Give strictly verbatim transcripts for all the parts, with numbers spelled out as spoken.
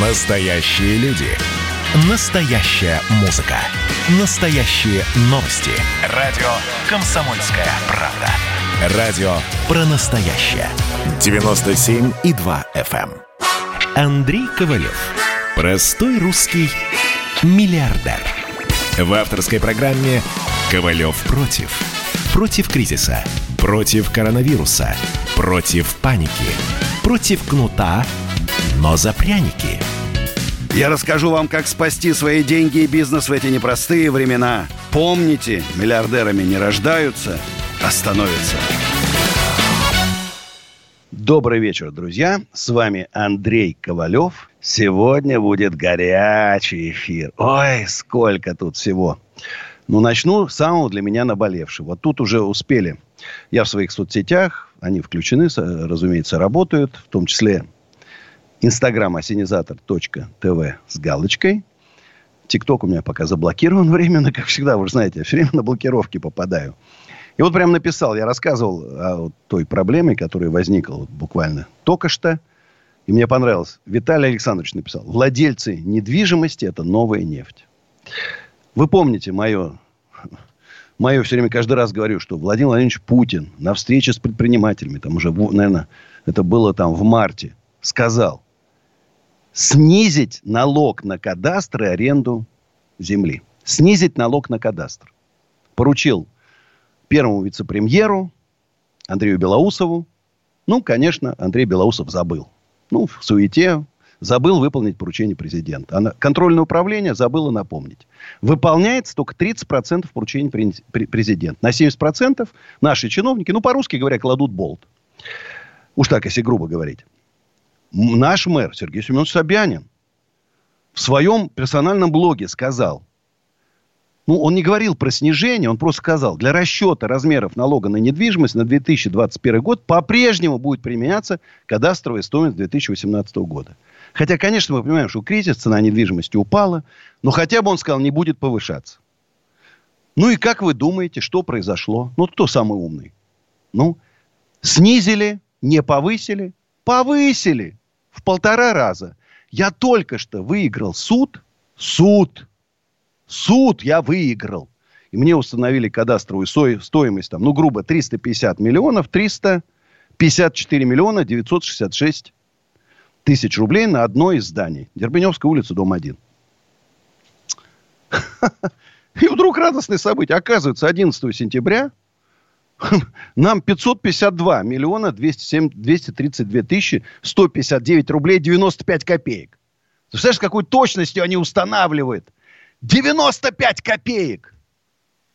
Настоящие люди. Настоящая музыка. Настоящие новости. Радио «Комсомольская правда». Радио про настоящее. девяносто семь и два эф эм. Андрей Ковалев. Простой русский миллиардер. В авторской программе «Ковалев против». Против кризиса. Против коронавируса. Против паники. Против кнута, но за пряники. Я расскажу вам, как спасти свои деньги и бизнес в эти непростые времена. Помните, миллиардерами не рождаются, а становятся. Добрый вечер, друзья. С вами Андрей Ковалев. Сегодня будет горячий эфир. Ой, сколько тут всего. Ну, начну с самого для меня наболевшего. Тут уже успели. Я в своих соцсетях, они включены, разумеется, работают, в том числе Инстаграм осенизатор точка тэ вэ с галочкой. Тикток у меня пока заблокирован временно, как всегда. Вы же знаете, я все время на блокировки попадаю. И вот прям написал, я рассказывал о той проблеме, которая возникла вот буквально только что. И мне понравилось. Виталий Александрович написал. Владельцы недвижимости – это новая нефть. Вы помните мое... Мое все время каждый раз говорю, что Владимир Владимирович Путин на встрече с предпринимателями, там уже, наверное, это было там в марте, сказал снизить налог на кадастр и аренду земли. Снизить налог на кадастр. Поручил первому вице-премьеру Андрею Белоусову. Ну, конечно, Андрей Белоусов забыл. Ну, в суете забыл выполнить поручение президента. А контрольное управление забыло напомнить. Выполняется только тридцать процентов поручений президента. На семьдесят процентов наши чиновники, ну, по-русски говоря, кладут болт. Уж так, если грубо говорить. Наш мэр Сергей Семенович Собянин в своем персональном блоге сказал, ну, он не говорил про снижение, он просто сказал, для расчета размеров налога на недвижимость на две тысячи двадцать первый год по-прежнему будет применяться кадастровая стоимость две тысячи восемнадцатого года. Хотя, конечно, мы понимаем, что кризис, цена недвижимости упала, но хотя бы он сказал, не будет повышаться. Ну и как вы думаете, что произошло? Ну, кто самый умный? Ну, снизили, не повысили, повысили в полтора раза. Я только что выиграл суд, суд, суд я выиграл. И мне установили кадастровую стоимость, там, ну, грубо, триста пятьдесят миллионов, триста пятьдесят четыре миллиона девятьсот шестьдесят шесть тысяч рублей на одно из зданий. Дербенёвская улица, дом один. И вдруг радостное событие. Оказывается, одиннадцатого сентября нам пятьсот пятьдесят два миллиона двести тридцать две тысячи сто пятьдесят девять рублей девяносто пять копеек. Ты представляешь, с какой точностью они устанавливают? девяносто пять копеек!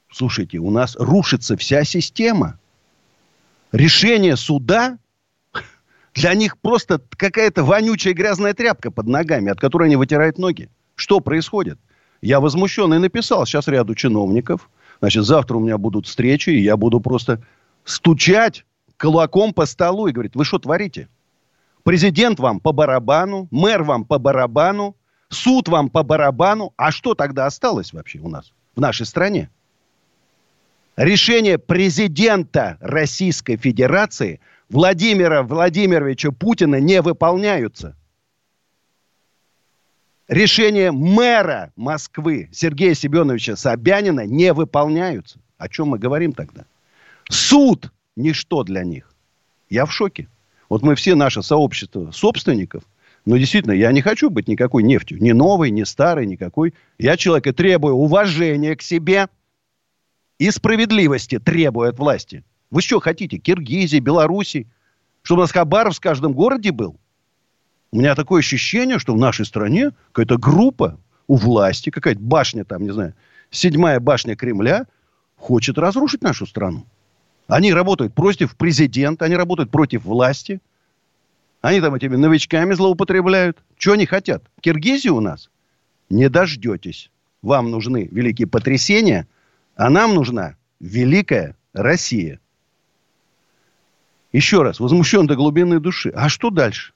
Слушайте, у нас рушится вся система. Решение суда для них просто какая-то вонючая грязная тряпка под ногами, от которой они вытирают ноги. Что происходит? Я возмущен и написал сейчас ряду чиновников. Значит, завтра у меня будут встречи, и я буду просто стучать кулаком по столу и говорить, вы что творите? Президент вам по барабану, мэр вам по барабану, суд вам по барабану. А что тогда осталось вообще у нас, в нашей стране? Решение президента Российской Федерации Владимира Владимировича Путина не выполняются. Решения мэра Москвы Сергея Семеновича Собянина не выполняются. О чем мы говорим тогда? Суд – ничто для них. Я в шоке. Вот мы все, наше сообщество собственников, но действительно, я не хочу быть никакой нефтью. Ни новой, ни старой, никакой. Я человека требую уважения к себе и справедливости требую от власти. Вы что хотите? Киргизии, Беларуси? Чтобы у нас Хабаров в каждом городе был? У меня такое ощущение, что в нашей стране какая-то группа у власти, какая-то башня там, не знаю, седьмая башня Кремля, хочет разрушить нашу страну. Они работают против президента, они работают против власти. Они там этими новичками злоупотребляют. Чего они хотят? Киргизию у нас? Не дождетесь. Вам нужны великие потрясения, а нам нужна великая Россия. Еще раз, возмущен до глубины души. А что дальше?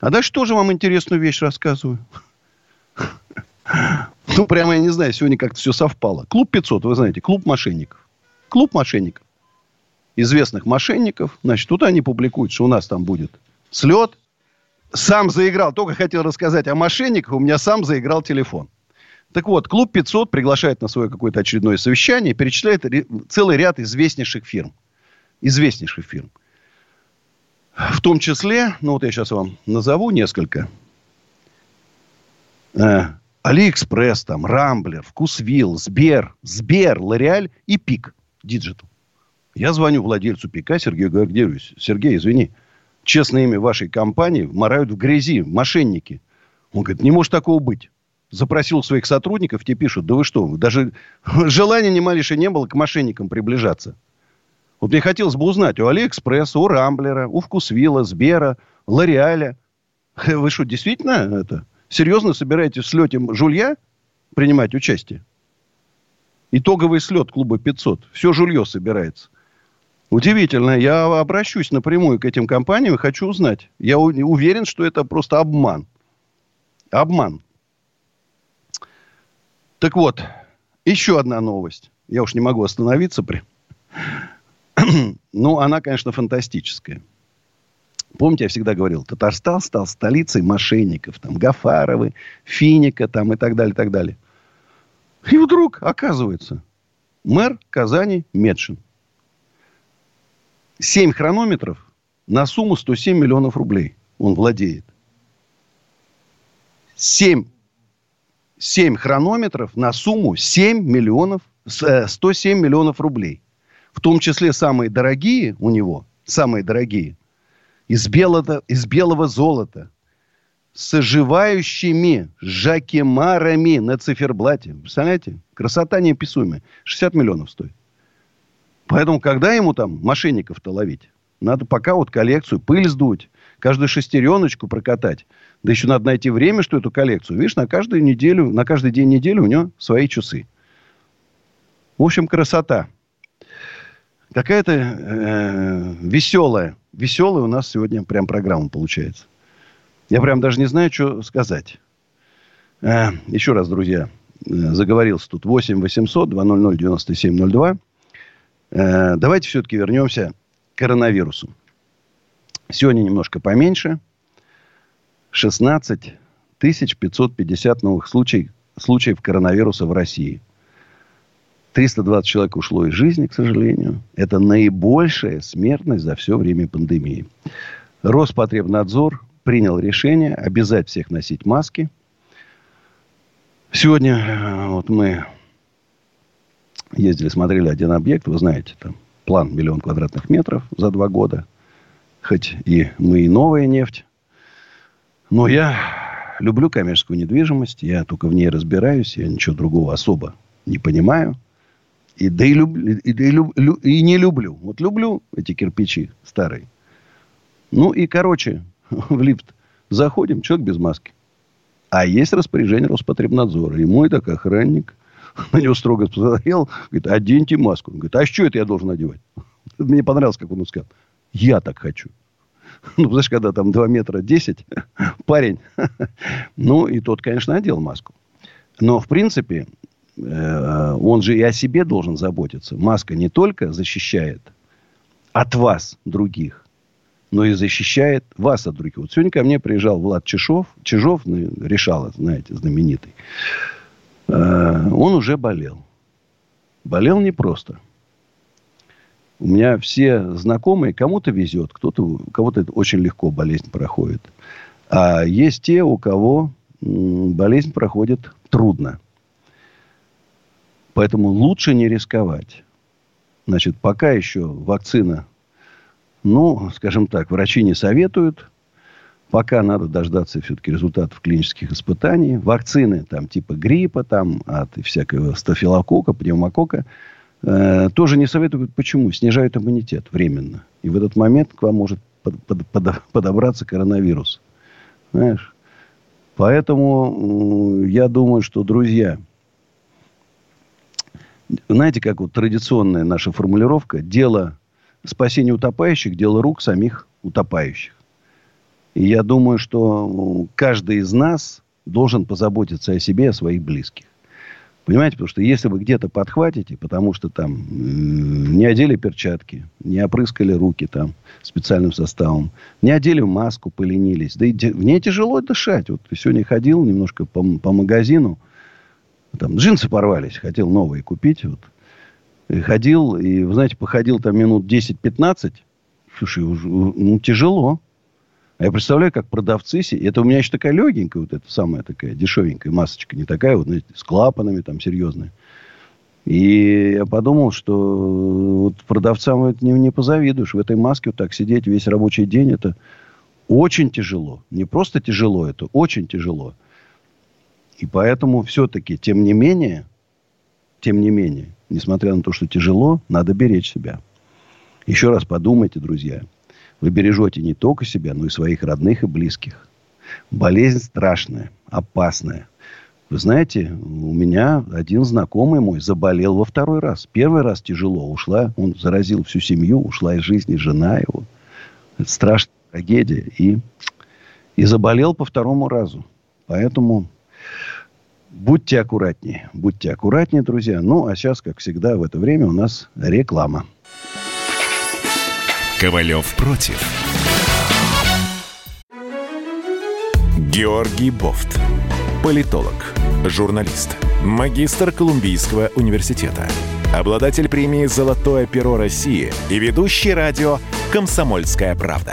А дальше тоже вам интересную вещь рассказываю. Ну, прямо я не знаю, сегодня как-то все совпало. Клуб пятьсот, вы знаете, клуб мошенников. Клуб мошенников. Известных мошенников. Значит, туда они публикуют, что у нас там будет слет. сам заиграл, только хотел рассказать о мошенниках, у меня сам заиграл телефон. Так вот, клуб пятьсот приглашает на свое какое-то очередное совещание, перечисляет целый ряд известнейших фирм. Известнейших фирм. В том числе, ну вот я сейчас вам назову несколько. Алиэкспресс, там, Рамблер, Вкусвилл, Сбер, Сбер, Лореаль и Пик Диджитал. Я звоню владельцу Пика, Сергею Гагдевичу. Сергей, извини, честное имя вашей компании марают в грязи, мошенники. Он говорит, не может такого быть. Запросил своих сотрудников, те пишут, да вы что, даже желания ни малейшего не было к мошенникам приближаться. Вот мне хотелось бы узнать у Алиэкспресса, у Рамблера, у Вкусвилла, Сбера, Лореаля. Вы что, действительно это? Серьезно собираетесь в слете жулья принимать участие? Итоговый слет клуба пятьсот. Все жулье собирается. Удивительно. Я обращусь напрямую к этим компаниям и хочу узнать. Я у- уверен, что это просто обман. Обман. Так вот, еще одна новость. Я уж не могу остановиться. При... ну, она, конечно, фантастическая. Помните, я всегда говорил, Татарстан стал столицей мошенников. Там Гафаровы, Финика там, и так далее, и так далее. И вдруг, оказывается, мэр Казани Метшин. Семь хронометров на сумму сто семь миллионов рублей он владеет. Семь. Семь хронометров на сумму семь миллионов, сто семь миллионов рублей. В том числе самые дорогие у него, самые дорогие, из белого, из белого золота, с оживающими жакемарами на циферблате. Представляете? Красота неописуемая. шестьдесят миллионов стоит. Поэтому, когда ему там мошенников-то ловить? Надо пока вот коллекцию, пыль сдуть, каждую шестереночку прокатать. Да еще надо найти время, что эту коллекцию. Видишь, на каждую неделю, на каждый день недели у него свои часы. В общем, красота. Какая-то э, веселая. Веселая у нас сегодня прям программа получается. Я прям даже не знаю, что сказать. Э, еще раз, друзья, э, заговорился тут восемь восемьсот двести девяносто семь ноль два. Э, давайте все-таки вернемся к коронавирусу. Сегодня немножко поменьше. шестнадцать тысяч пятьсот пятьдесят новых случаев, случаев коронавируса в России. триста двадцать человек ушло из жизни, к сожалению. Это наибольшая смертность за все время пандемии. Роспотребнадзор принял решение обязать всех носить маски. Сегодня вот мы ездили, смотрели один объект. Вы знаете, там план миллион квадратных метров за два года. Хоть и мы и новая нефть. Но я люблю коммерческую недвижимость. Я только в ней разбираюсь. Я ничего другого особо не понимаю. И, да и, люб, и, да и, люб, и не люблю. Вот люблю эти кирпичи старые. Ну и, короче, в лифт заходим. Человек без маски. А есть распоряжение Роспотребнадзора. И мой так охранник на него строго посмотрел. Говорит, оденьте маску. Он говорит, а что это я должен одевать? Мне понравилось, как он сказал. Я так хочу. Ну, знаешь, когда там два метра десять, парень. Ну, и тот, конечно, одел маску. Но, в принципе, он же и о себе должен заботиться. Маска не только защищает от вас других, но и защищает вас от других. Вот сегодня ко мне приезжал Влад Чижов. Чижов решал, знаете, знаменитый. Он уже болел. Болел непросто. У меня все знакомые, кому-то везет, кто-то, кого-то это очень легко болезнь проходит. А есть те, у кого болезнь проходит трудно. Поэтому лучше не рисковать. Значит, пока еще вакцина, ну, скажем так, врачи не советуют. Пока надо дождаться все-таки результатов клинических испытаний. Вакцины там типа гриппа, там от всякого стафилококка, пневмококка. Э, тоже не советуют. Почему? Снижают иммунитет временно. И в этот момент к вам может под, под, под, подобраться коронавирус. Знаешь? Поэтому э, я думаю, что, друзья, знаете, как вот традиционная наша формулировка? Дело спасения утопающих, дело рук самих утопающих. И я думаю, что каждый из нас должен позаботиться о себе и о своих близких. Понимаете, потому что если вы где-то подхватите, потому что там э, не одели перчатки, не опрыскали руки там специальным составом, не одели маску, поленились. Да и де, в ней тяжело дышать. Вот сегодня ходил немножко по, по магазину, там джинсы порвались, хотел новые купить. Вот. И ходил, и, вы знаете, походил там минут десять-пятнадцать. Слушай, уж, ну, тяжело. А я представляю, как продавцы... Это у меня еще такая легенькая, вот эта самая такая дешевенькая масочка, не такая вот, знаете, с клапанами там серьезная. И я подумал, что вот продавцам это не, не позавидуешь. В этой маске вот так сидеть весь рабочий день, это очень тяжело. Не просто тяжело, это очень тяжело. И поэтому все-таки, тем не менее, тем не менее, несмотря на то, что тяжело, надо беречь себя. Еще раз подумайте, друзья. Вы бережете не только себя, но и своих родных и близких. Болезнь страшная, опасная. Вы знаете, у меня один знакомый мой заболел во второй раз. Первый раз тяжело ушла. Он заразил всю семью, ушла из жизни жена его. Это страшная трагедия. И, и заболел по второму разу. Поэтому будьте аккуратнее. Будьте аккуратнее, друзья. Ну, а сейчас, как всегда, в это время у нас реклама. Ковалев против. Георгий Бофт. Политолог, журналист, магистр Колумбийского университета, обладатель премии «Золотое перо России» и ведущий радио «Комсомольская правда».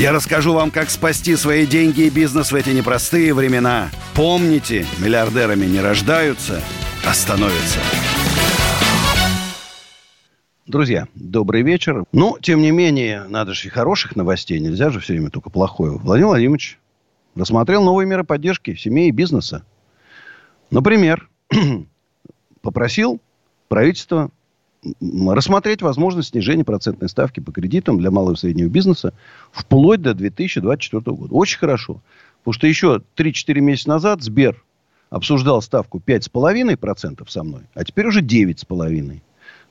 Я расскажу вам, как спасти свои деньги и бизнес в эти непростые времена. Помните, миллиардерами не рождаются, а становятся. Друзья, добрый вечер. Ну, тем не менее, надо же и хороших новостей. Нельзя же все время только плохое. Владимир Владимирович рассмотрел новые меры поддержки семей и бизнеса. Например, попросил правительство рассмотреть возможность снижения процентной ставки по кредитам для малого и среднего бизнеса вплоть до две тысячи двадцать четвёртого года. Очень хорошо. Потому что еще три-четыре месяца назад Сбер обсуждал ставку пять целых пять десятых процента со мной, а теперь уже девять целых пять десятых процента.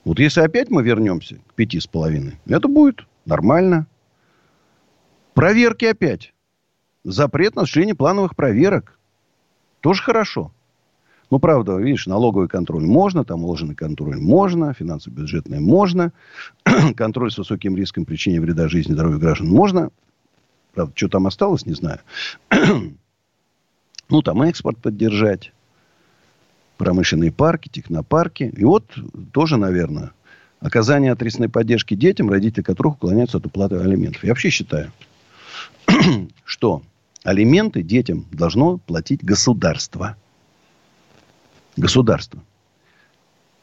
Вот если опять мы вернемся к пяти целым пяти десятым, это будет нормально. Проверки опять. Запрет на осуществление плановых проверок. Тоже хорошо. Ну, правда, видишь, налоговый контроль можно, таможенный контроль можно, финансово-бюджетный можно, контроль с высоким риском причинения вреда жизни и здоровью граждан можно. Правда, что там осталось, не знаю. Ну, там экспорт поддержать. Промышленные парки, технопарки. И вот тоже, наверное, оказание отрицательной поддержки детям, родители которых уклоняются от уплаты алиментов. Я вообще считаю, что алименты детям должно платить государство. Государство.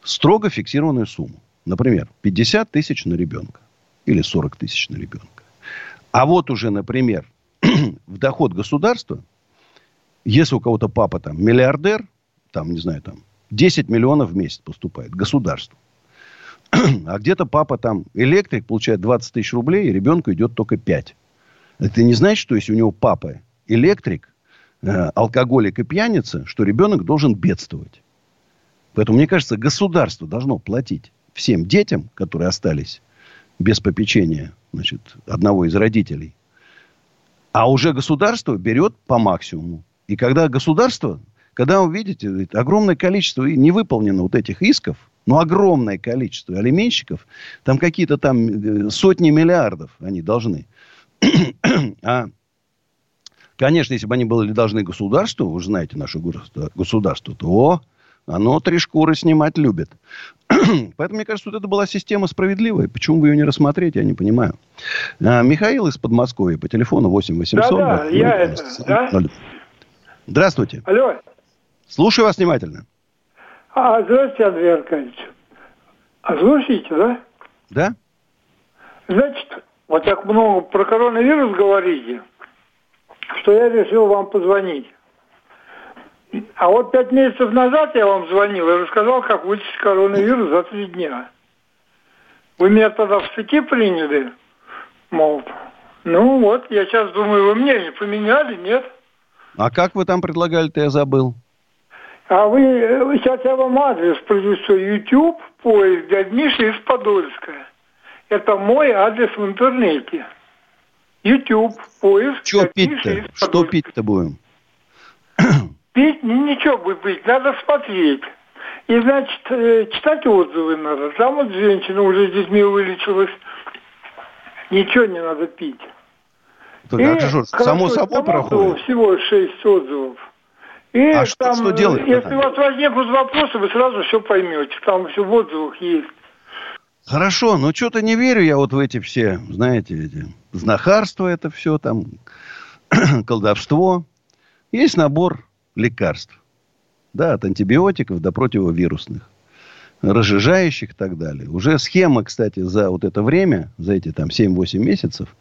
Строго фиксированную сумму. Например, пятьдесят тысяч на ребенка. Или сорок тысяч на ребенка. А вот уже, например, в доход государства, если у кого-то папа там миллиардер, там, не знаю, там, десять миллионов в месяц поступает государству. А где-то папа там электрик получает двадцать тысяч рублей, и ребенку идет только пять. Это не значит, что если у него папа электрик, э, алкоголик и пьяница, что ребенок должен бедствовать. Поэтому, мне кажется, государство должно платить всем детям, которые остались без попечения, значит, одного из родителей. А уже государство берет по максимуму. И когда государство... Когда вы видите, огромное количество невыполнено вот этих исков, но огромное количество алименщиков, там какие-то там сотни миллиардов они должны. А, конечно, если бы они были должны государству, вы же знаете наше государство, то оно три шкуры снимать любит. Поэтому, мне кажется, вот это была система справедливая. Почему вы ее не рассмотреть, я не понимаю. А, Михаил из Подмосковья по телефону восемь восемьсот. Да-да, я это, да? Здравствуйте. Алло. Слушаю вас внимательно. А, здравствуйте, Андрей Аркадьевич. А слушаете, да? Да. Значит, вот так много про коронавирус говорите, что я решил вам позвонить. А вот пять месяцев назад я вам звонил и рассказал, как вылечить коронавирус за три дня. Вы меня тогда в штыки приняли, мол, ну вот, я сейчас думаю, вы мнение поменяли, нет? А как вы там предлагали-то, я забыл. А вы, сейчас я вам адрес произнесу, YouTube, поиск дядь Миша из Подольска. Это мой адрес в интернете. YouTube, поиск Чё дядь Миша из Подольска. Что пить-то будем? Пить ничего будет быть, надо смотреть. И, значит, читать отзывы надо. Там вот женщина уже с детьми вылечилась. Ничего не надо пить. Так, и, а же, хорошо, само собой проходит? Всего шесть отзывов. И а там, что, что делать? Если у вас возникнут вопросы, вы сразу все поймете. Там все в отзывах есть. Хорошо, но что-то не верю я вот в эти все, знаете, эти знахарство это все, там, колдовство. Есть набор лекарств. Да, от антибиотиков до противовирусных, разжижающих и так далее. Уже схема, кстати, за вот это время, за эти там семь-восемь месяцев,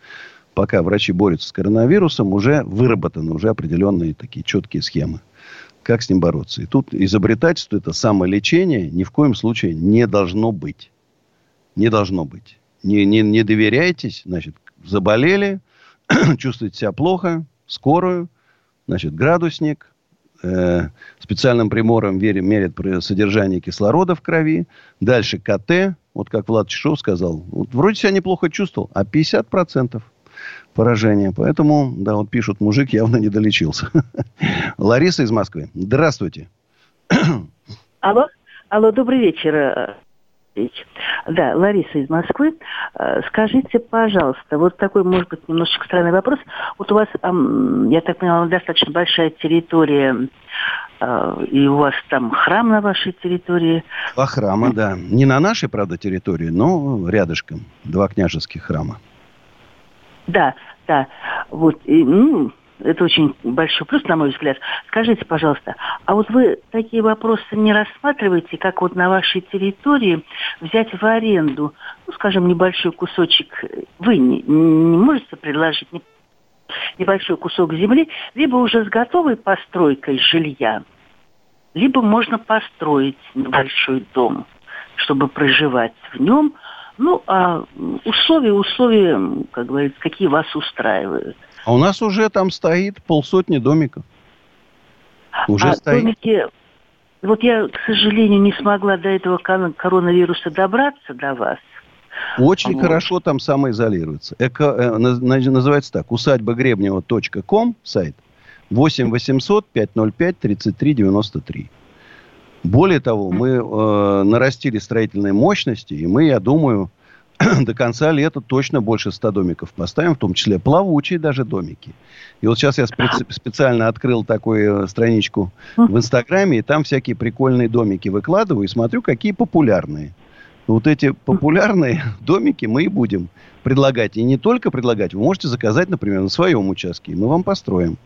пока врачи борются с коронавирусом, уже выработаны уже определенные такие четкие схемы, как с ним бороться. И тут изобретательство, это самолечение, ни в коем случае не должно быть. Не должно быть. Не, не, не доверяйтесь, значит, заболели, чувствуете себя плохо, скорую, значит, градусник, специальным прибором мерят содержание кислорода в крови. Дальше ка тэ. Вот как Влад Чижов сказал. Вот вроде себя неплохо чувствовал. А пятьдесят процентов поражения. Поэтому, да, вот пишут, мужик явно не долечился. Лариса из Москвы. Здравствуйте. Алло. Алло, добрый вечер. Да, Лариса из Москвы. Скажите, пожалуйста, вот такой, может быть, немножечко странный вопрос. Вот у вас, я так поняла, достаточно большая территория, и у вас там храм на вашей территории. Два храма, да. Не на нашей, правда, территории, но рядышком. Два княжеских храма. Да, да. Вот, и, ну... Это очень большой плюс, на мой взгляд. Скажите, пожалуйста, а вот вы такие вопросы не рассматриваете, как вот на вашей территории взять в аренду, ну, скажем, небольшой кусочек, вы не, не можете предложить небольшой кусок земли, либо уже с готовой постройкой жилья, либо можно построить небольшой дом, чтобы проживать в нем. Ну, а условия, условия, как говорится, какие вас устраивают. А у нас уже там стоит полсотни домиков. Уже а стоит. Домики... Вот я, к сожалению, не смогла до этого коронавируса добраться до вас. Очень вот. Хорошо там самоизолируется. Эко... Называется так. Усадьба Гребнева точка ком сайт восемь восемьсот пятьсот пять тридцать три девяносто три. Более того, мы э, нарастили строительные мощности, и мы, я думаю, до конца лета точно больше ста домиков поставим, в том числе плавучие даже домики. И вот сейчас я специ- специально открыл такую страничку в Инстаграме, и там всякие прикольные домики выкладываю, и смотрю, какие популярные. Вот эти популярные домики мы и будем предлагать. И не только предлагать, вы можете заказать, например, на своем участке, и мы вам построим.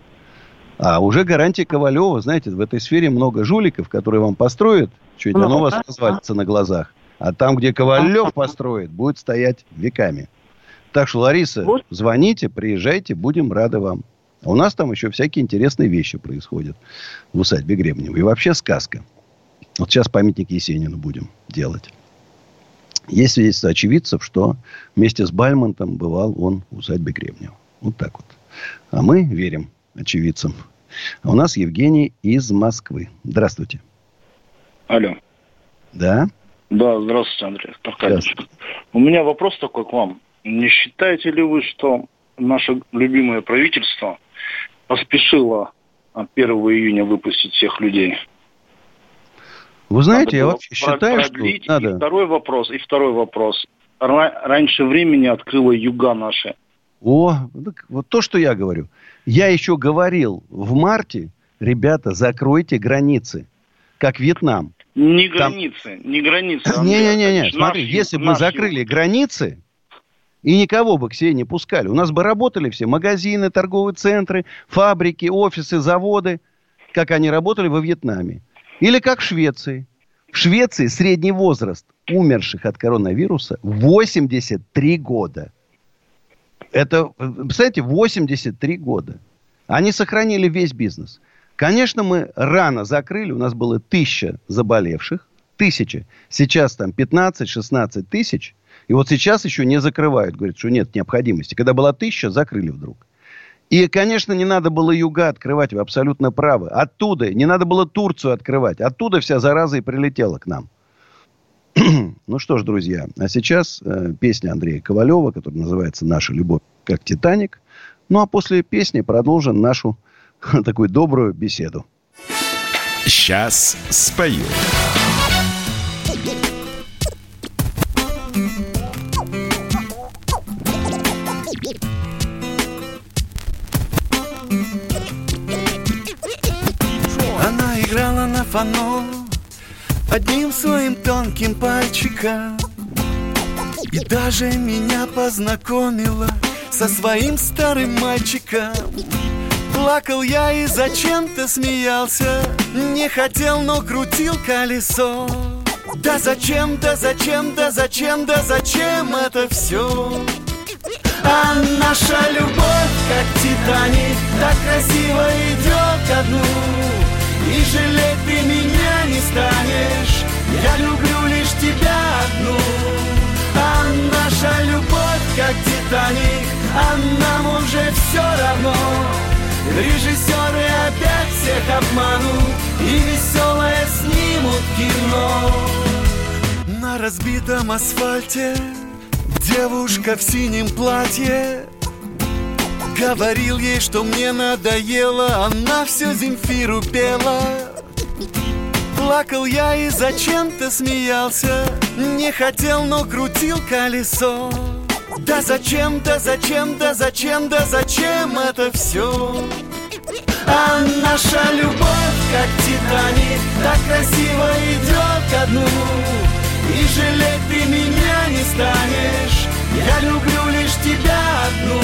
А уже гарантия Ковалева, знаете, в этой сфере много жуликов, которые вам построят, чуть оно у вас развалится на глазах. А там, где Ковалев построит, будет стоять веками. Так что, Лариса, звоните, приезжайте, будем рады вам. А у нас там еще всякие интересные вещи происходят в усадьбе Гребнева. И вообще сказка. Вот сейчас памятник Есенину будем делать. Есть свидетельство очевидцев, что вместе с Бальмонтом бывал он в усадьбе Гребнева. Вот так вот. А мы верим очевидцам. А у нас Евгений из Москвы. Здравствуйте. Алло. Да? Да, здравствуйте, Андрей Таркадьевич. У меня вопрос такой к вам. Не считаете ли вы, что наше любимое правительство поспешило первого июня выпустить всех людей? Вы знаете, надо я вообще считаю, что надо... И второй вопрос, и второй вопрос. Раньше времени открыла юга наши. О, вот то, что я говорю. Я еще говорил в марте, ребята, закройте границы, как Вьетнам. Не границы, там... не границы. Не-не-не, смотри, наш, если бы мы закрыли юг. Границы, и никого бы к себе не пускали, у нас бы работали все магазины, торговые центры, фабрики, офисы, заводы, как они работали во Вьетнаме. Или как в Швеции. В Швеции средний возраст умерших от коронавируса восемьдесят три года. Это, представляете, восемьдесят три года. Они сохранили весь бизнес. Конечно, мы рано закрыли, у нас было тысяча заболевших, тысячи. Сейчас там пятнадцать-шестнадцать тысяч, и вот сейчас еще не закрывают, говорят, что нет необходимости. Когда была тысяча, закрыли вдруг. И, конечно, не надо было юга открывать, вы абсолютно правы. Оттуда, не надо было Турцию открывать, оттуда вся зараза и прилетела к нам. Ну что ж, друзья, а сейчас э, песня Андрея Ковалева, которая называется «Наша любовь как Титаник». Ну а после песни продолжим нашу такую добрую беседу. Сейчас спою. Она играла на фано одним своим тонким пальчиком и даже меня познакомила со своим старым мальчиком. Плакал я и зачем-то смеялся, не хотел, но крутил колесо. Да зачем, да зачем, да зачем, да зачем это все? А наша любовь, как Титаник, так красиво идет ко дну. И жалеть ты меня не станешь, я люблю лишь тебя одну. А наша любовь, как Титаник, а нам уже все равно. Режиссеры опять всех обманут и веселое снимут кино. На разбитом асфальте девушка в синем платье, говорил ей, что мне надоело, она всю Земфиру пела. Плакал я и зачем-то смеялся, не хотел, но крутил колесо. Да зачем, да зачем, да зачем, да зачем это все? А наша любовь, как Титаник, так красиво идет ко дну. И жалеть ты меня не станешь, я люблю лишь тебя одну.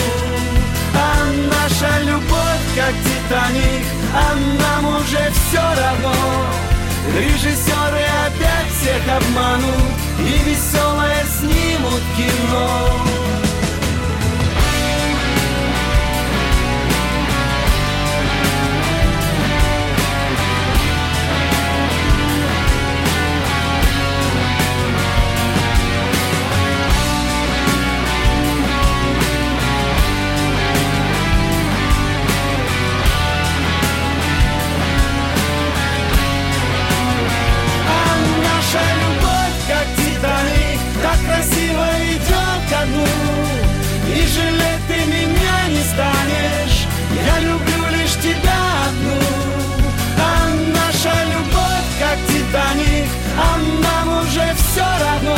А наша любовь, как Титаник, а нам уже все равно. Режиссеры опять всех обманут и веселое снимут кино. Красиво идет ко дну, и жалеть ты меня не станешь, я люблю лишь тебя одну. А наша любовь, как Титаник, а нам уже все равно.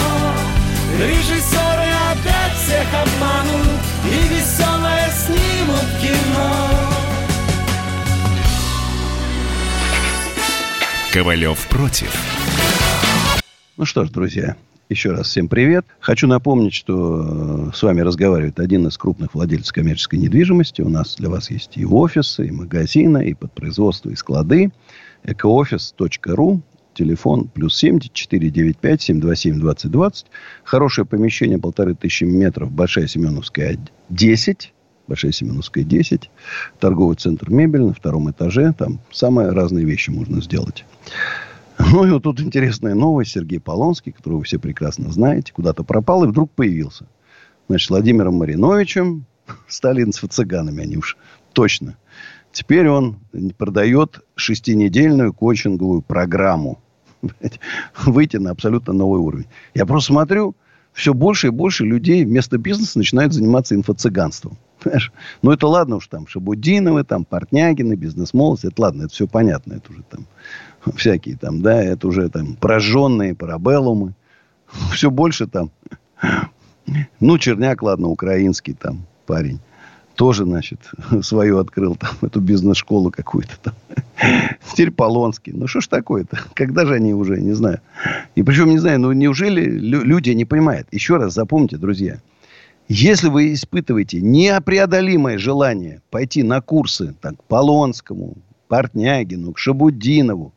Режиссеры опять всех обманут и веселое снимут кино. Ковалев против. Ну что ж, друзья, еще раз всем привет. Хочу напомнить, что с вами разговаривает один из крупных владельцев коммерческой недвижимости. У нас для вас есть и офисы, и магазины, и подпроизводство, и склады. Экоофис точка ру. Телефон плюс семь четыре девять пять семь два семь двадцать двадцать. Хорошее помещение, полторы тысячи метров. Большая Семеновская, десять. Большая Семеновская, десять. Торговый центр «Мебель» на втором этаже. Там самые разные вещи можно сделать. Ну, и вот тут интересная новость. Сергей Полонский, которого вы все прекрасно знаете, куда-то пропал и вдруг появился. Значит, Владимиром Мариновичем стали инфо-цыганами, они уж точно. Теперь он продает шестинедельную коучинговую программу. Выйти на абсолютно новый уровень. Я просто смотрю, все больше и больше людей вместо бизнеса начинают заниматься инфо-цыганством. Понимаешь? Ну, это ладно уж там Шабудиновы, там Портнягины, бизнес-молодцы. Это ладно, это все понятно. Это уже там всякие там, да, это уже там прожженные парабеллумы. Все больше там. Ну, Черняк, ладно, украинский там парень. Тоже, значит, свою открыл там эту бизнес-школу какую-то там. Теперь Полонский. Ну, что ж такое-то? Когда же они уже, не знаю. И причем, не знаю, ну, неужели люди не понимают? Еще раз запомните, друзья. Если вы испытываете непреодолимое желание пойти на курсы так, к Полонскому, к Портнягину, к Шабудинову,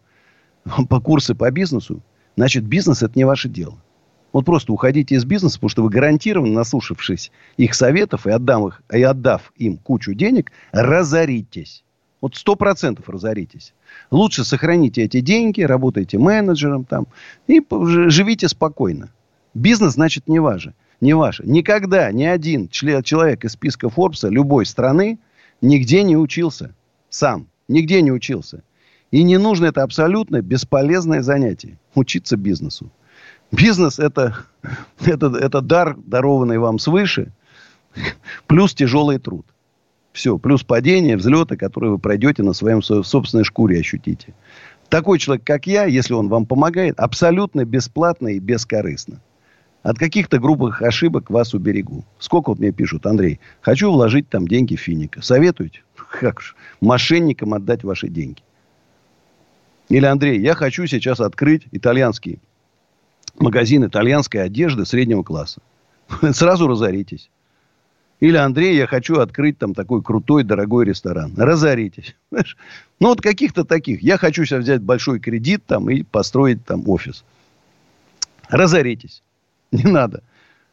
по курсы по бизнесу, значит, бизнес – это не ваше дело. Вот просто уходите из бизнеса, потому что вы гарантированно, наслушавшись их советов и, отдав их, и отдав им кучу денег, разоритесь. Вот сто процентов разоритесь. Лучше сохраните эти деньги, работайте менеджером там и живите спокойно. Бизнес, значит, не ваше. Не ваше. Никогда ни один член, человек из списка Форбса любой страны нигде не учился. Сам. Нигде не учился. И не нужно, это абсолютно бесполезное занятие. Учиться бизнесу. Бизнес – это, это, это дар, дарованный вам свыше, плюс тяжелый труд. Все, плюс падение, взлеты, которые вы пройдете на своем собственной шкуре, ощутите. Такой человек, как я, если он вам помогает, абсолютно бесплатно и бескорыстно. От каких-то грубых ошибок вас уберегу. Сколько вот мне пишут, Андрей, хочу вложить там деньги в финика. Советуете? Как же, мошенникам отдать ваши деньги. Или, Андрей, я хочу сейчас открыть итальянский магазин итальянской одежды среднего класса. Сразу разоритесь. Или, Андрей, я хочу открыть там такой крутой, дорогой ресторан. Разоритесь. Знаешь? Ну, вот каких-то таких. Я хочу сейчас взять большой кредит там и построить там офис. Разоритесь. Не надо.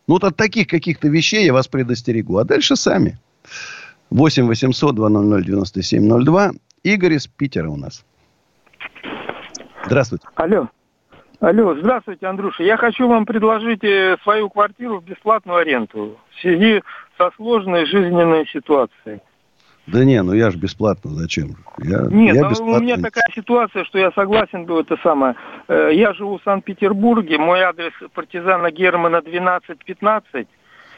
Ну, вот от таких каких-то вещей я вас предостерегу. А дальше сами. восемь восемьсот двести девяносто семь ноль два. Игорь из Питера у нас. Здравствуйте. Алло. Алло, здравствуйте, Андрюша. Я хочу вам предложить свою квартиру в бесплатную аренду в связи со сложной жизненной ситуацией. Да не, ну я же бесплатно, зачем? Я, Нет, я бесплатно... у меня такая ситуация, что я согласен был, это самое. Я живу в Санкт-Петербурге, мой адрес партизана Германа двенадцать пятнадцать.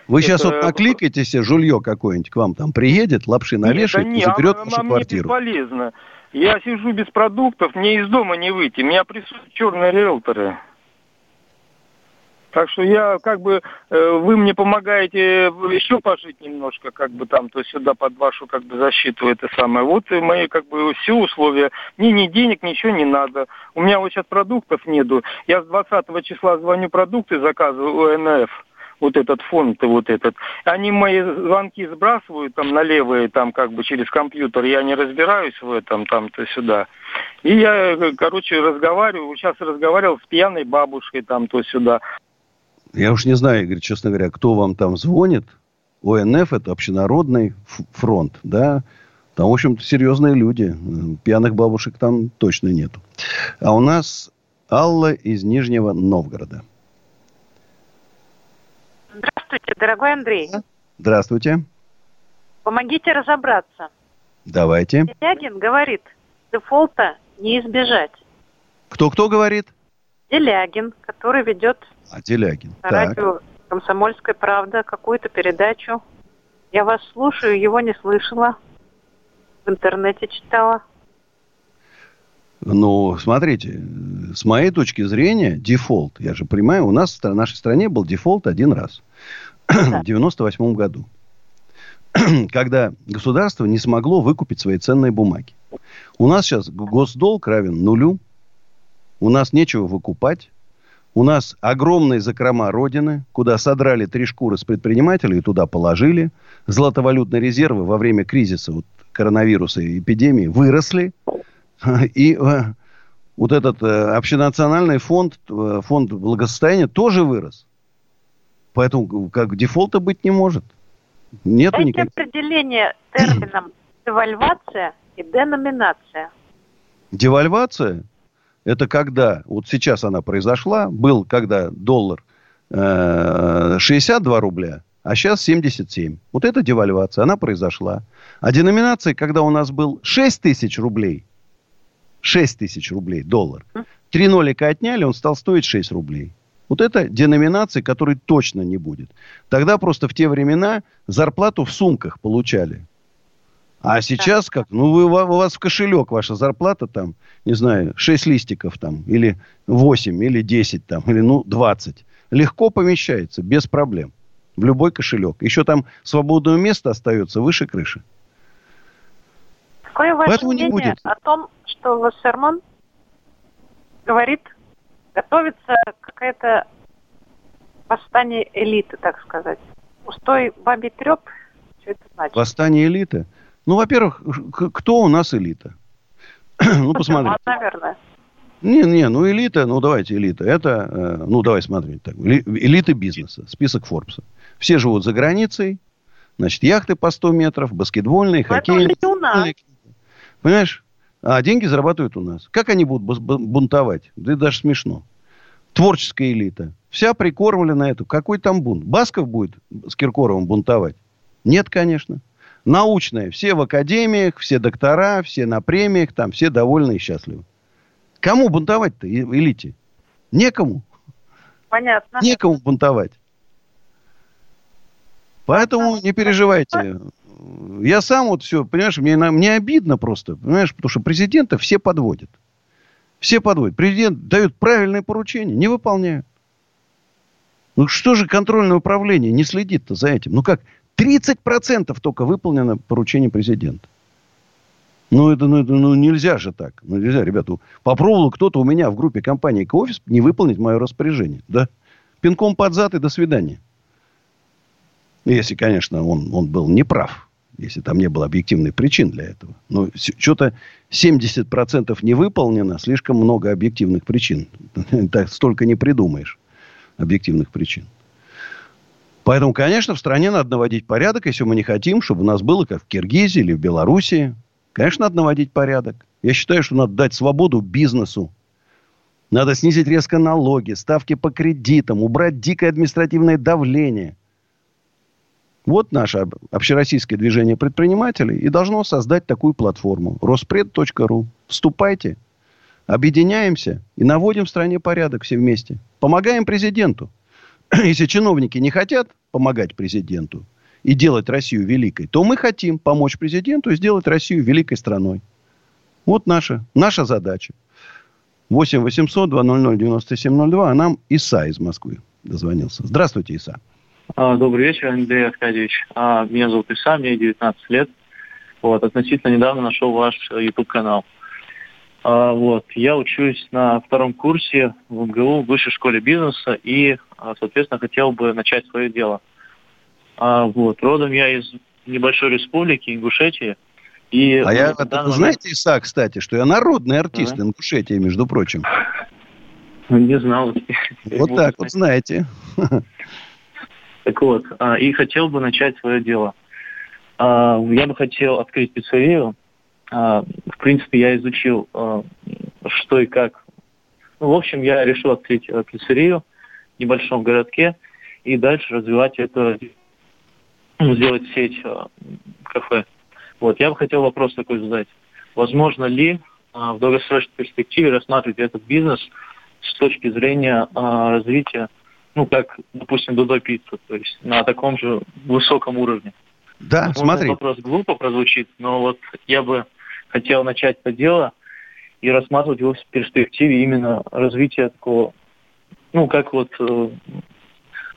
Вы это... сейчас вот накликаете себе жулье какое-нибудь, к вам там приедет, лапши навешает да и заберет а, вашу квартиру. Нет, мне бесполезно. Я сижу без продуктов, мне из дома не выйти. Меня присутствуют черные риэлторы. Так что я, как бы, вы мне помогаете еще пожить немножко, как бы там, то сюда под вашу, как бы, защиту это самое. Вот и мои, как бы, все условия. Мне ни денег, ничего не надо. У меня вот сейчас продуктов нету. Я с двадцатого числа звоню продукты, заказываю ОНФ. Вот этот фонд и вот этот. Они мои звонки сбрасывают там на левые, там как бы через компьютер. Я не разбираюсь в этом, там-то сюда. И я, короче, разговариваю. Сейчас разговаривал с пьяной бабушкой там-то сюда. Я уж не знаю, Игорь, честно говоря, кто вам там звонит. ОНФ – это общенародный фронт, да. Там, в общем-то, серьезные люди. Пьяных бабушек там точно нету. А у нас Алла из Нижнего Новгорода. Здравствуйте, дорогой Андрей. Здравствуйте. Помогите разобраться. Давайте. Делягин говорит, дефолта не избежать. Кто-кто говорит? Делягин, который ведет а, Делягин. на так. радио «Комсомольская правда» какую-то передачу. Я вас слушаю, его не слышала. В интернете читала. Ну, смотрите, с моей точки зрения, дефолт, я же понимаю, у нас в нашей стране был дефолт один раз, да. в девяносто восьмом году, когда государство не смогло выкупить свои ценные бумаги. У нас сейчас госдолг равен нулю, у нас нечего выкупать, у нас огромные закрома Родины, куда содрали три шкуры с предпринимателей и туда положили, золотовалютные резервы во время кризиса вот, коронавируса и эпидемии выросли. И э, вот этот э, общенациональный фонд, э, фонд благосостояния тоже вырос. Поэтому как дефолта быть не может. Нет никакого определения терминам девальвация и деноминация. Девальвация – это когда, вот сейчас она произошла, был когда доллар э, шестьдесят два рубля, а сейчас семьдесят семь. Вот это девальвация, она произошла. А деноминация, когда у нас был шесть тысяч рублей, шесть тысяч рублей доллар. Три нолика отняли, он стал стоить шесть рублей. Вот это деноминации, которой точно не будет. Тогда просто в те времена зарплату в сумках получали. А сейчас как? Ну, вы, у вас в кошелек ваша зарплата там, не знаю, шесть листиков там, или восемь, или десять там, или ну, двадцать. Легко помещается, без проблем. В любой кошелек. Еще там свободное место остается выше крыши. Какое ваше Поэтому мнение о том, что Вассерман говорит, готовится какое-то восстание элиты, так сказать? Устой бабий треп? Что это значит? Восстание элиты? Ну, во-первых, кто у нас элита? Ну, посмотрите. А, наверное. Не, не, ну элита, ну давайте элита. Это, ну давай смотреть так. Элита бизнеса, список Форбса. Все живут за границей. Значит, яхты по сто метров, баскетбольные, хоккейные. Это у нас. Понимаешь? А деньги зарабатывают у нас. Как они будут бунтовать? Да это даже смешно. Творческая элита. Вся прикормлена эту. Какой там бунт? Басков будет с Киркоровым бунтовать? Нет, конечно. Научная. Все в академиях, все доктора, все на премиях. Там все довольны и счастливы. Кому бунтовать-то, элите? Некому. Понятно. Некому бунтовать. Поэтому не переживайте. Я сам вот все, понимаешь, мне, мне обидно просто, понимаешь, потому что президента все подводят. Все подводят. Президент дает правильные поручения, не выполняют. Ну что же контрольное управление не следит-то за этим? Ну как, тридцать процентов только выполнено поручение президента. Ну, это, ну, это ну, нельзя же так. Ну, нельзя, ребята. Попробовал кто-то у меня в группе компании «Кофис» не выполнить мое распоряжение. Да? Пинком под зад и до свидания. Если, конечно, он, он был неправ. Если там не было объективных причин для этого. Но что-то семьдесят процентов не выполнено. Слишком много объективных причин. Так столько не придумаешь объективных причин. Поэтому, конечно, в стране надо наводить порядок, если мы не хотим, чтобы у нас было как в Киргизии или в Белоруссии. Конечно, надо наводить порядок. Я считаю, что надо дать свободу бизнесу. Надо снизить резко налоги, ставки по кредитам, убрать дикое административное давление. Вот наше общероссийское движение предпринимателей и должно создать такую платформу. Роспред точка ру. Вступайте, объединяемся и наводим в стране порядок все вместе. Помогаем президенту. Если чиновники не хотят помогать президенту и делать Россию великой, то мы хотим помочь президенту и сделать Россию великой страной. Вот наша, наша задача. восемь восемьсот двести девяносто семь ноль два. А нам Иса из Москвы дозвонился. Здравствуйте, Иса. Добрый вечер, Андрей Аркадьевич. Меня зовут Иса, мне девятнадцать лет. Вот, относительно недавно нашел ваш YouTube-канал. Вот, я учусь на втором курсе в МГУ в высшей школе бизнеса и, соответственно, хотел бы начать свое дело. А, вот, родом я из небольшой республики, Ингушетии. И а я, это, момент... знаете, Иса, кстати, что я народный артист а? Ингушетии, между прочим. Не знал. Вот так вот, знаете. Так вот, а, и хотел бы начать свое дело. А, я бы хотел открыть пиццерию. А, в принципе, я изучил, а, что и как. Ну, в общем, я решил открыть а, пиццерию в небольшом городке и дальше развивать это... сделать сеть э, кафе. Вот, я бы хотел вопрос такой задать. Возможно ли э, в долгосрочной перспективе рассматривать этот бизнес с точки зрения э, развития, ну, как, допустим, Додо Пицца, то есть на таком же высоком уровне? Да, возможно, смотри. Вопрос глупо прозвучит, но вот я бы хотел начать это дело и рассматривать его в перспективе именно развития такого, ну, как вот... Э,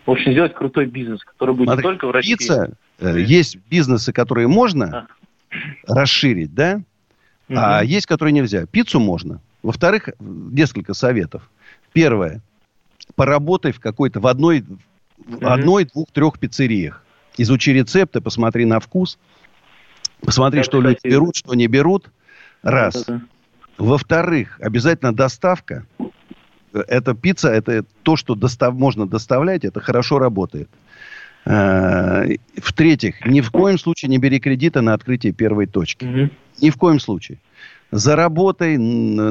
В общем, сделать крутой бизнес, который будет Смотри, не только в России. Пицца, э, есть бизнесы, которые можно а. расширить, да? Угу. А есть, которые нельзя. Пиццу можно. Во-вторых, несколько советов. Первое. Поработай в какой-то, в одной, угу. одной двух-трех пиццериях. Изучи рецепты, посмотри на вкус. Посмотри, да, что люди берут, что не берут. Раз. Да, да. Во-вторых, обязательно доставка. Эта пицца, это то, что достав, можно доставлять, это хорошо работает. В-третьих, ни в коем случае не бери кредита на открытие первой точки. Mm-hmm. Ни в коем случае. Заработай,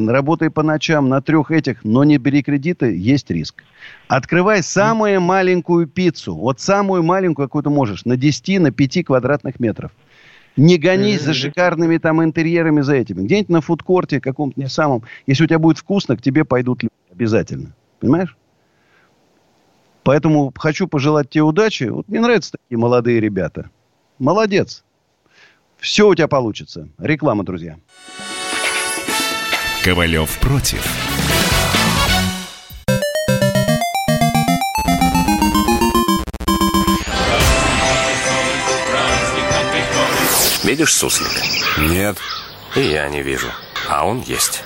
работай по ночам на трех этих, но не бери кредита, есть риск. Открывай самую mm-hmm. маленькую пиццу, вот самую маленькую, какую ты можешь, на десять, на пять квадратных метров. Не гонись mm-hmm. за шикарными там интерьерами, за этими. Где-нибудь на фудкорте каком-то не самом. Если у тебя будет вкусно, к тебе пойдут люди. Обязательно. Понимаешь? Поэтому хочу пожелать тебе удачи. Вот мне нравятся такие молодые ребята. Молодец. Все у тебя получится. Реклама, друзья. Ковалев против. Видишь суслика? Нет. И я не вижу. А он есть.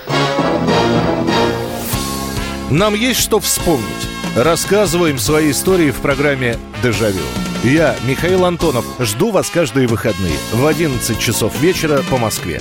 Нам есть что вспомнить. Рассказываем свои истории в программе «Дежавю». Я, Михаил Антонов, жду вас каждые выходные в одиннадцать часов вечера по Москве.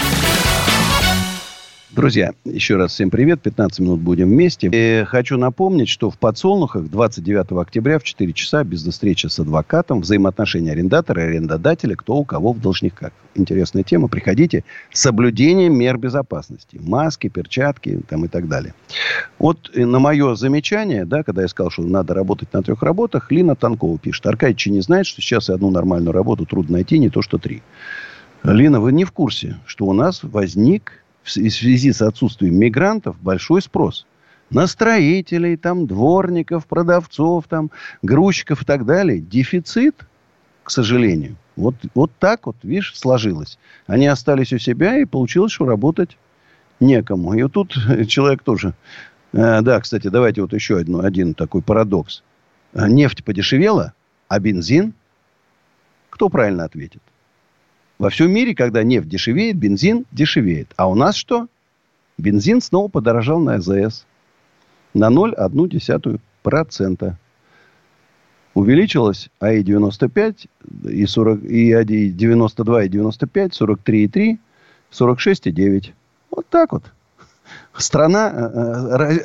Друзья, еще раз всем привет. пятнадцать минут будем вместе. И хочу напомнить, что в «Подсолнухах» двадцать девятого октября в четыре часа бизнес-встреча с адвокатом, взаимоотношения арендатора и арендодателя, кто у кого в должниках. Интересная тема. Приходите. Соблюдение мер безопасности. Маски, перчатки там, и так далее. Вот на мое замечание, да, когда я сказал, что надо работать на трех работах, Лина Танкова пишет. Аркадьевич не знает, что сейчас и одну нормальную работу трудно найти, не то что три. Лина, вы не в курсе, что у нас возник... в связи с отсутствием мигрантов большой спрос на строителей, там, дворников, продавцов, там, грузчиков и так далее. Дефицит, к сожалению, вот, вот так вот, видишь, сложилось. Они остались у себя, и получилось, что работать некому. И вот тут человек тоже... Э, да, кстати, давайте вот еще одну, один такой парадокс. Нефть подешевела, а бензин? Кто правильно ответит? Во всем мире, когда нефть дешевеет, бензин дешевеет. А у нас что? Бензин снова подорожал на АЗС. На ноль целых одну десятую процента. Увеличилось АИ-девяносто пять, и, сорок, и АИ-девяносто два, и девяносто пять, сорок три целых три, сорок шесть целых девять. Вот так вот. Страна,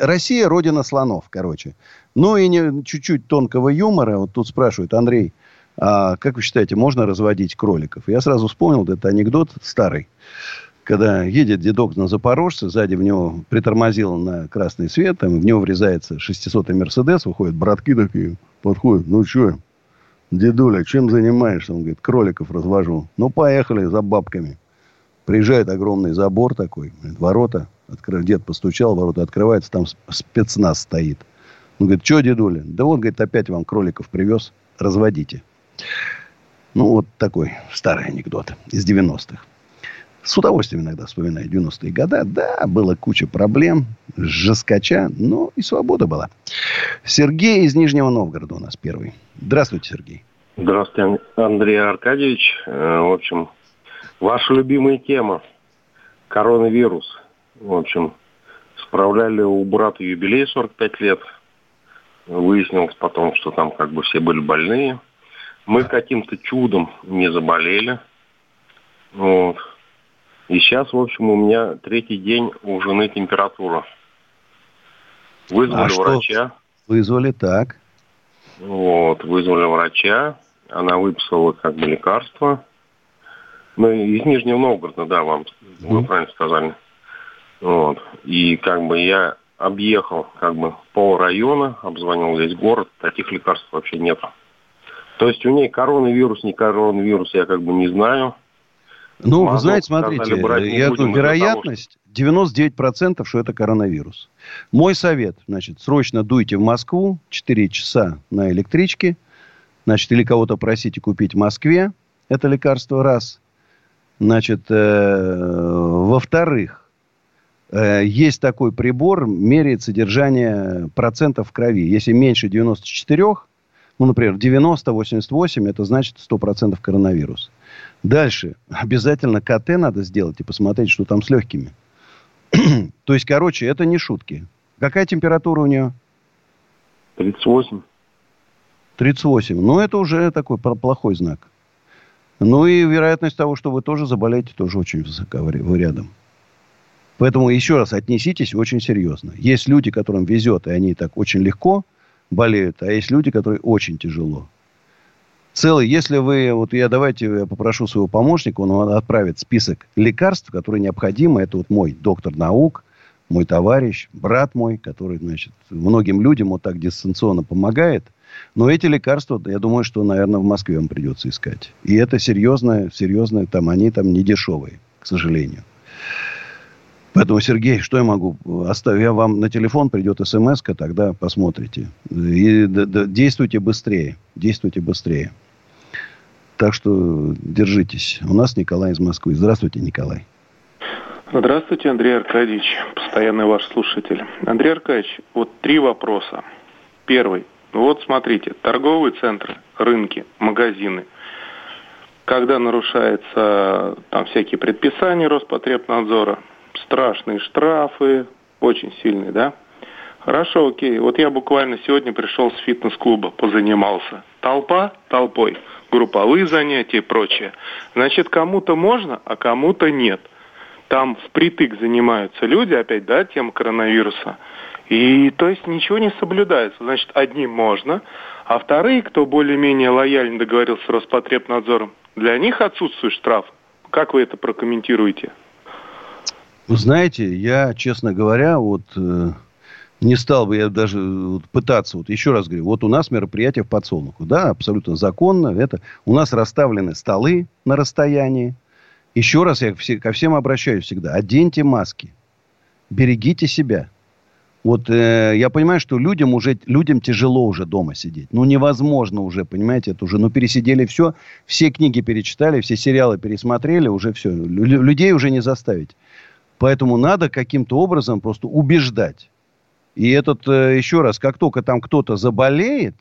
Россия, родина слонов, короче. Ну и не, чуть-чуть тонкого юмора. Вот тут спрашивают, Андрей, а как вы считаете, можно разводить кроликов? Я сразу вспомнил этот анекдот старый. Когда едет дедок на Запорожце, сзади в него притормозил на красный свет, там, в него врезается шестисотый Мерседес, выходят братки такие, подходят. Ну, что, дедуля, чем занимаешься? Он говорит, кроликов развожу. Ну, поехали за бабками. Приезжает огромный забор такой, ворота. Откры... Дед постучал, ворота открываются, там спецназ стоит. Он говорит, что, дедуля? Да вот, говорит, опять вам кроликов привез, разводите. Ну, вот такой старый анекдот из девяностых. С удовольствием иногда вспоминаю девяностые годы. Да, была куча проблем, жесткача, но и свобода была. Сергей из Нижнего Новгорода у нас первый. Здравствуйте, Сергей. Здравствуйте, Андрей Аркадьевич. В общем, ваша любимая тема – коронавирус. В общем, справляли у брата юбилей сорок пять лет. Выяснилось потом, что там как бы все были больные. Мы каким-то чудом не заболели. Вот. И сейчас, в общем, у меня третий день у жены температура. Вызвали а врача. Вызвали, так. Вот, вызвали врача. Она выписала как бы лекарства. Ну, из Нижнего Новгорода, да, вам, mm-hmm. вы правильно сказали. Вот. И как бы я объехал как бы пол района, обзвонил весь город. Таких лекарств вообще нет. То есть у ней коронавирус, не коронавирус, я как бы не знаю. Ну, Мазок, вы знаете, смотрите, сказали, я думаю, вероятность того, что... девяносто девять процентов, что это коронавирус. Мой совет, значит, срочно дуйте в Москву, четыре часа на электричке, значит, или кого-то просите купить в Москве это лекарство, раз. Значит, э, во-вторых, э, есть такой прибор, меряет содержание процентов в крови. Если меньше девяносто четыре процента, ну, например, девяносто, восемьдесят восемь, это значит сто процентов коронавирус. Дальше обязательно ка тэ надо сделать и посмотреть, что там с легкими. То есть, короче, это не шутки. Какая температура у нее? тридцать восемь. тридцать восемь. Ну, это уже такой плохой знак. Ну, и вероятность того, что вы тоже заболеете, тоже очень высока, вы рядом. Поэтому еще раз отнеситесь очень серьезно. Есть люди, которым везет, и они так очень легко болеют, а есть люди, которые очень тяжело. Целый, если вы, вот я давайте я попрошу своего помощника, он отправит список лекарств, которые необходимы. Это вот мой доктор наук, мой товарищ, брат мой, который, значит, многим людям вот так дистанционно помогает. Но эти лекарства, я думаю, что, наверное, в Москве вам придется искать. И это серьезное, серьезное, там, они там не дешевые, к сожалению. Поэтому, Сергей, что я могу? Оставь, я вам на телефон придет смс-ка, тогда посмотрите. И, да, да, действуйте быстрее. Действуйте быстрее. Так что держитесь. У нас Николай из Москвы. Здравствуйте, Николай. Здравствуйте, Андрей Аркадьевич. Постоянный ваш слушатель. Андрей Аркадьевич, вот три вопроса. Первый. Вот смотрите. Торговые центры, рынки, магазины. когда нарушаются там всякие предписания Роспотребнадзора, страшные штрафы, очень сильные, да? Хорошо, окей. Вот я буквально сегодня пришел с фитнес-клуба, позанимался. Толпа толпой, групповые занятия и прочее. Значит, кому-то можно, а кому-то нет. Там впритык занимаются люди, опять, да, тема коронавируса. И то есть ничего не соблюдается. Значит, одним можно, а вторые, кто более-менее лояльно договорился с Роспотребнадзором, для них отсутствует штраф. Как вы это прокомментируете? Вы знаете, я, честно говоря, вот... Не стал бы я даже пытаться, вот еще раз говорю, вот у нас мероприятие в подсолнуху, да, абсолютно законно, это, у нас расставлены столы на расстоянии, еще раз я ко всем обращаюсь всегда, оденьте маски, берегите себя. Вот э, я понимаю, что людям уже людям тяжело уже дома сидеть. Ну, невозможно уже, понимаете, это уже... Ну, пересидели все, все книги перечитали, все сериалы пересмотрели, уже все. Лю- людей уже не заставить. Поэтому надо каким-то образом просто убеждать. И этот, еще раз, как только там кто-то заболеет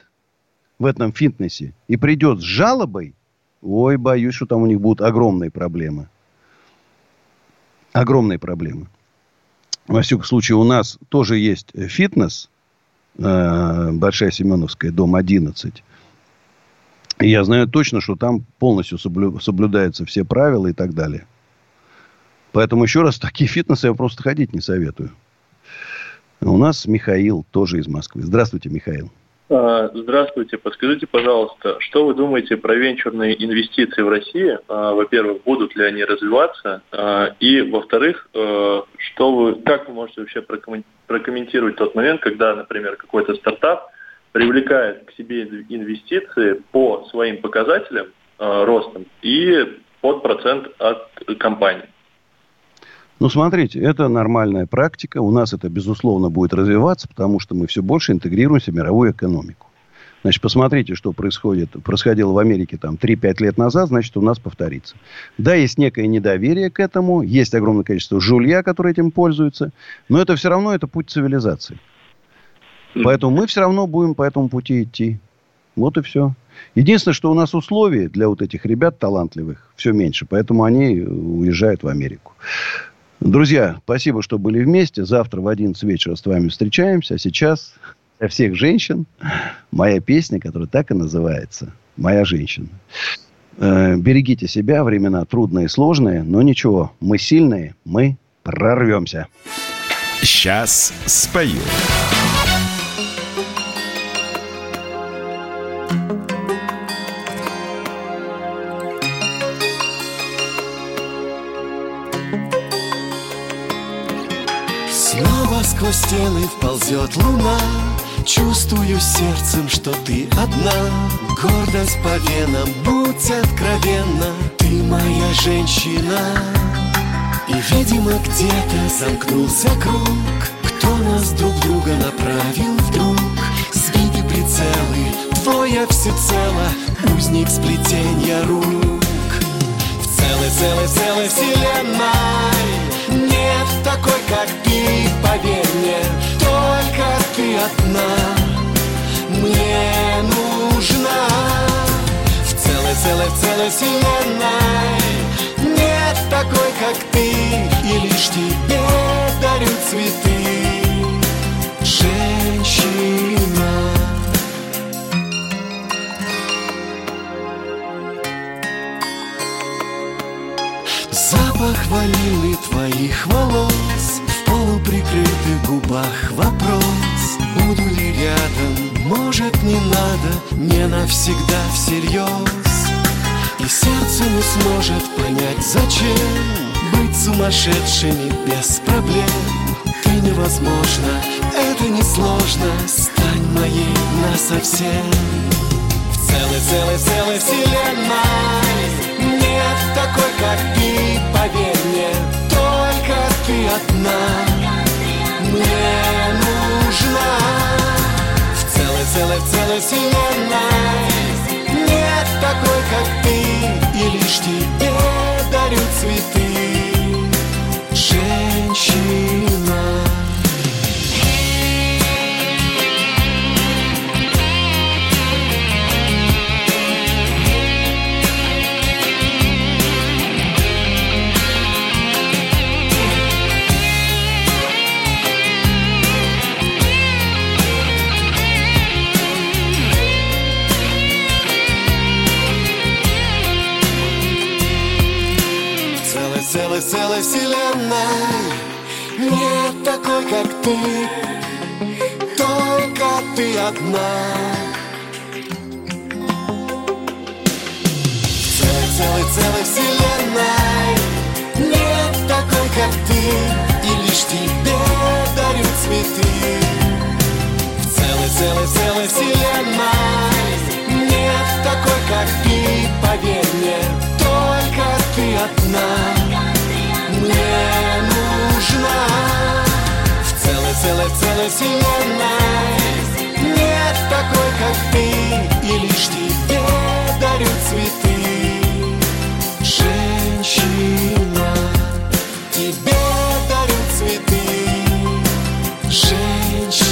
в этом фитнесе и придет с жалобой, ой, боюсь, что там у них будут огромные проблемы. Огромные проблемы. Во всяком случае, у нас тоже есть фитнес, э, Большая Семеновская, дом одиннадцать. И я знаю точно, что там полностью соблю- соблюдаются все правила и так далее. Поэтому, еще раз, такие фитнесы я просто ходить не советую. У нас Михаил тоже из Москвы. Здравствуйте, Михаил. Здравствуйте. Подскажите, пожалуйста, что вы думаете про венчурные инвестиции в России? Во-первых, будут ли они развиваться? И, во-вторых, что вы, как вы можете вообще прокомментировать тот момент, когда, например, какой-то стартап привлекает к себе инвестиции по своим показателям, ростом, и под процент от компании? Ну, смотрите, это нормальная практика. У нас это, безусловно, будет развиваться, потому что мы все больше интегрируемся в мировую экономику. Значит, посмотрите, что происходит, происходило в Америке там, три-пять лет назад, значит, у нас повторится. Да, есть некое недоверие к этому, есть огромное количество жулья, которые этим пользуются, но это все равно это путь цивилизации. Поэтому мы все равно будем по этому пути идти. Вот и все. Единственное, что у нас условий для вот этих ребят талантливых все меньше, поэтому они уезжают в Америку. Друзья, спасибо, что были вместе. Завтра в одиннадцать вечера с вами встречаемся. А сейчас для всех женщин моя песня, которая так и называется. «Моя женщина». Берегите себя. Времена трудные и сложные. Но ничего, мы сильные, мы прорвемся. Сейчас спою. Сквозь стены вползет луна. Чувствую сердцем, что ты одна. Гордость по венам, будь откровенна. Ты моя женщина. И, видимо, где-то замкнулся круг. Кто нас друг друга направил вдруг? Сбиты прицелы, твоя всецело. Узник сплетенья рук. В целой-целой-целой вселенной нет такой, как ты, поверь мне, только ты одна мне нужна. В целой-целой-целой вселенной нет такой, как ты, и лишь тебе дарю цветы, женщина. Запах ванили твоих волос, в полуприкрытых губах вопрос. Буду ли рядом, может не надо, не навсегда всерьез. И сердце не сможет понять, зачем быть сумасшедшими без проблем. Ты невозможна, это несложно, стань моей насовсем. В целой-целой-целой вселенной нет такой, как ты, поверь мне, только ты одна мне нужна. В целой-целой-целой вселенной нет такой, как ты, и лишь тебе дарю цветы, женщина. ты, только ты одна. В целой-целой-целой вселенной нет такой, как ты, и лишь тебе дарю цветы. В целой-целой-целой вселенной нет такой, как ты, поверь мне, только ты одна. Мне нужна в целой-целой-целой вселенной нет такой, как ты, и лишь тебе дарю цветы. Женщина, тебе дарю цветы. Женщина.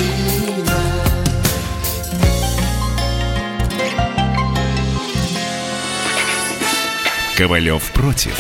Ковалев против.